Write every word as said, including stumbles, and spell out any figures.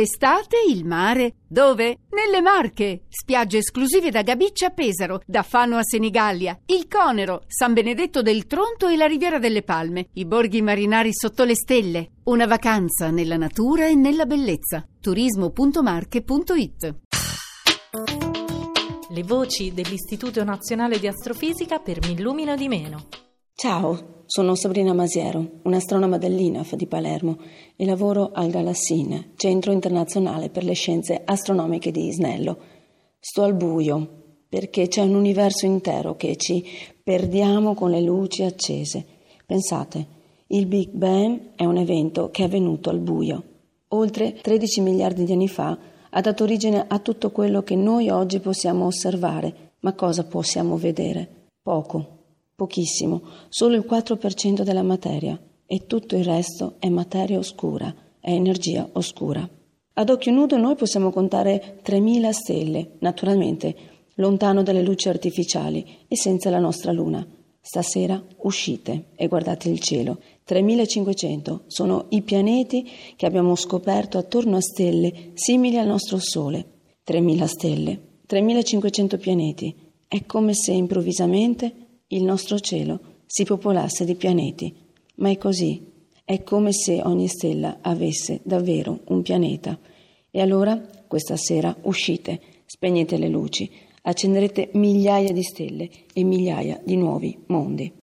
Estate, il mare. Dove? Nelle Marche. Spiagge esclusive da Gabiccia a Pesaro, da Fano a Senigallia, il Conero, San Benedetto del Tronto e la Riviera delle Palme, i borghi marinari sotto le stelle. Una vacanza nella natura e nella bellezza. turismo punto marche punto it. Le voci dell'Istituto Nazionale di Astrofisica per M'Illumino di meno. Ciao, sono Sabrina Masiero, un'astronoma dell'I N A F di Palermo e lavoro al GAL Hassin, Centro Internazionale per le Scienze Astronomiche di Isnello. Sto al buio perché c'è un universo intero che ci perdiamo con le luci accese. Pensate, il Big Bang è un evento che è avvenuto al buio. Oltre tredici miliardi di anni fa ha dato origine a tutto quello che noi oggi possiamo osservare. Ma cosa possiamo vedere? Poco. Pochissimo, solo il quattro per cento della materia e tutto il resto è materia oscura, è energia oscura. Ad occhio nudo noi possiamo contare tremila stelle, naturalmente, lontano dalle luci artificiali e senza la nostra luna. Stasera uscite e guardate il cielo. tremilacinquecento sono i pianeti che abbiamo scoperto attorno a stelle simili al nostro Sole. tremila stelle, tremilacinquecento pianeti. È come se improvvisamente il nostro cielo si popolasse di pianeti, ma è così, è come se ogni stella avesse davvero un pianeta. E allora, questa sera, uscite, spegnete le luci, accenderete migliaia di stelle e migliaia di nuovi mondi.